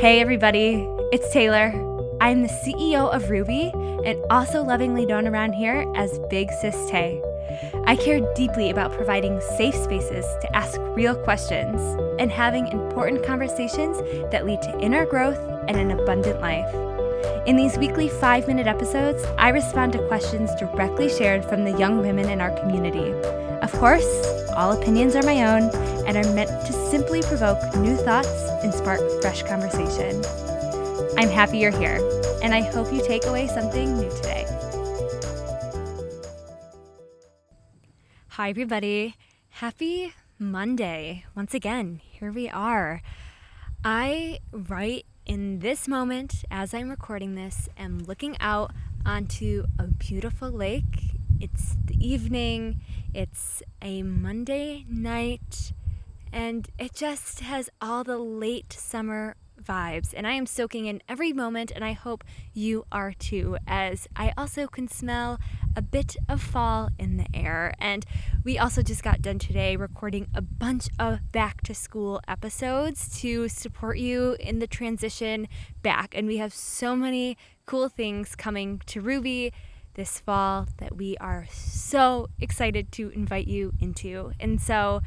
Hey everybody, it's Taylor. I'm the CEO of Ruby and also lovingly known around here as Big Sis Tay. I care deeply about providing safe spaces to ask real questions and having important conversations that lead to inner growth and an abundant life. In these weekly 5-minute episodes, I respond to questions directly shared from the young women in our community. Of course, all opinions are my own and are meant to simply provoke new thoughts and spark fresh conversation. I'm happy you're here, and I hope you take away something new today. Hi, everybody. Happy Monday. Once again, here we are. I, right in this moment, as I'm recording this, am looking out onto a beautiful lake. It's the evening, it's a Monday night, and it just has all the late summer vibes, and I am soaking in every moment, and I hope you are too, as I also can smell a bit of fall in the air. And we also just got done today recording a bunch of back to school episodes to support you in the transition back, and we have so many cool things coming to Ruby this fall that we are so excited to invite you into. And so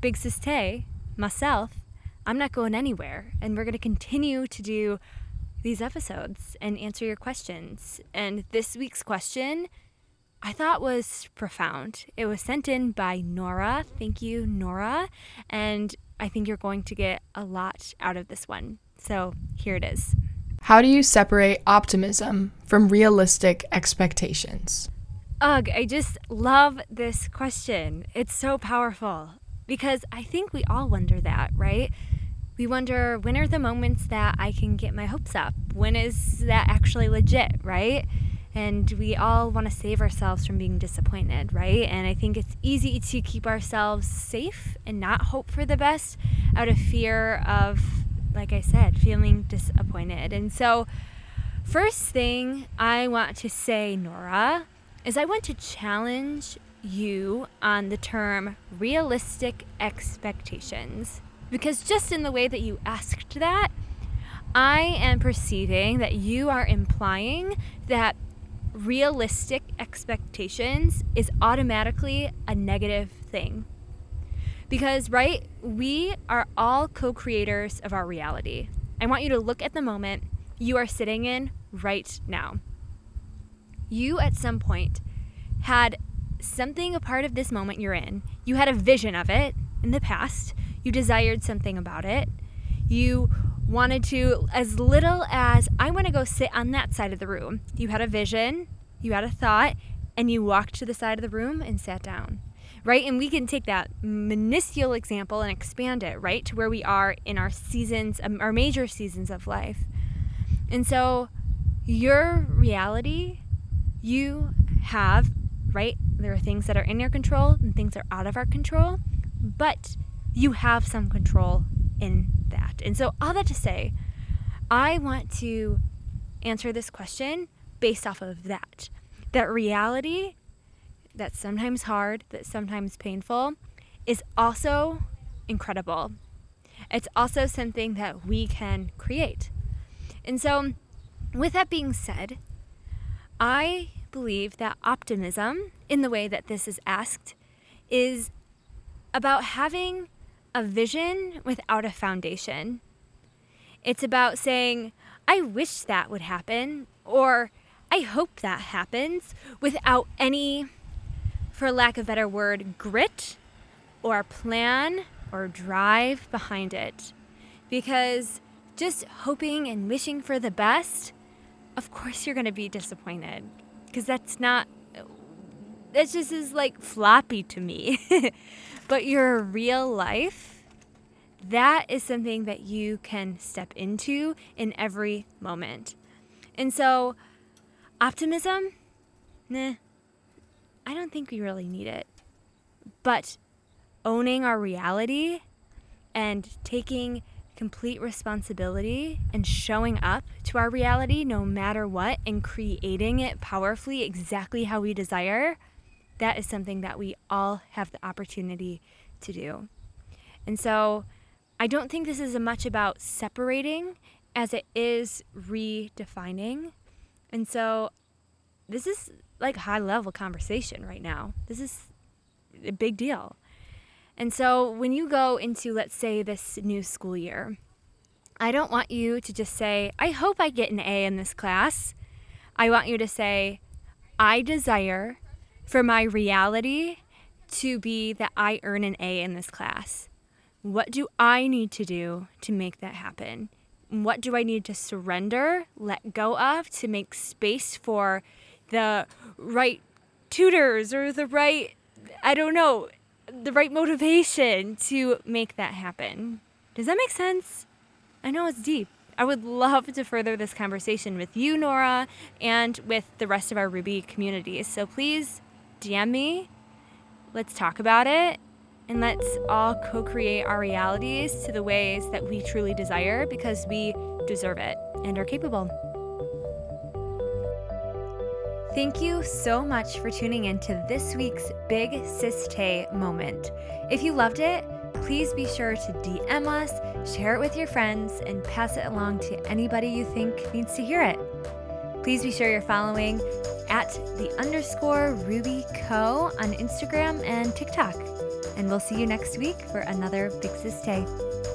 Big Sis Tay, myself, I'm not going anywhere, and we're going to continue to do these episodes and answer your questions. And this week's question I thought was profound. It was sent in by Nora. Thank you, Nora. And I think you're going to get a lot out of this one. So here it is. How do you separate optimism from realistic expectations? Ugh, I just love this question. It's so powerful because I think we all wonder that, right? We wonder, when are the moments that I can get my hopes up? When is that actually legit, right? And we all want to save ourselves from being disappointed, right? And I think it's easy to keep ourselves safe and not hope for the best out of fear of, like I said, feeling disappointed. And so first thing I want to say, Nora, is I want to challenge you on the term realistic expectations, because just in the way that you asked that, I am perceiving that you are implying that realistic expectations is automatically a negative thing. Because, right, we are all co-creators of our reality. I want you to look at the moment you are sitting in right now. You, at some point, had something a part of this moment you're in. You had a vision of it in the past. You desired something about it. You wanted to, as little as, I want to go sit on that side of the room. You had a vision, you had a thought, and you walked to the side of the room and sat down. Right? And we can take that minuscule example and expand it, right, to where we are in our seasons, our major seasons of life. And so your reality, you have, right, there are things that are in your control and things that are out of our control, but you have some control in that. And so all that to say, I want to answer this question based off of that reality, that's sometimes hard, that's sometimes painful, is also incredible. It's also something that we can create. And so with that being said, I believe that optimism, in the way that this is asked, is about having a vision without a foundation. It's about saying, I wish that would happen, or I hope that happens, without any, for lack of a better word, grit or plan or drive behind it. Because just hoping and wishing for the best, of course you're going to be disappointed, because that just is like floppy to me. But your real life, that is something that you can step into in every moment. And so optimism, I don't think we really need it, but owning our reality and taking complete responsibility and showing up to our reality no matter what and creating it powerfully exactly how we desire, that is something that we all have the opportunity to do. And so I don't think this is as much about separating as it is redefining. And so this is like high level conversation right now. This is a big deal. And so when you go into, let's say, this new school year, I don't want you to just say, I hope I get an A in this class. I want you to say, I desire for my reality to be that I earn an A in this class. What do I need to do to make that happen? What do I need to surrender, let go of, to make space for the right tutors or the right, I don't know, the right motivation to make that happen? Does that make sense? I know it's deep. I would love to further this conversation with you, Nora, and with the rest of our Ruby community. So please DM me. Let's talk about it. And let's all co-create our realities to the ways that we truly desire, because we deserve it and are capable. Thank you so much for tuning in to this week's Big Sis Tay moment. If you loved it, please be sure to DM us, share it with your friends, and pass it along to anybody you think needs to hear it. Please be sure you're following @_RubyCo on Instagram and TikTok. And we'll see you next week for another Big Sis Tay.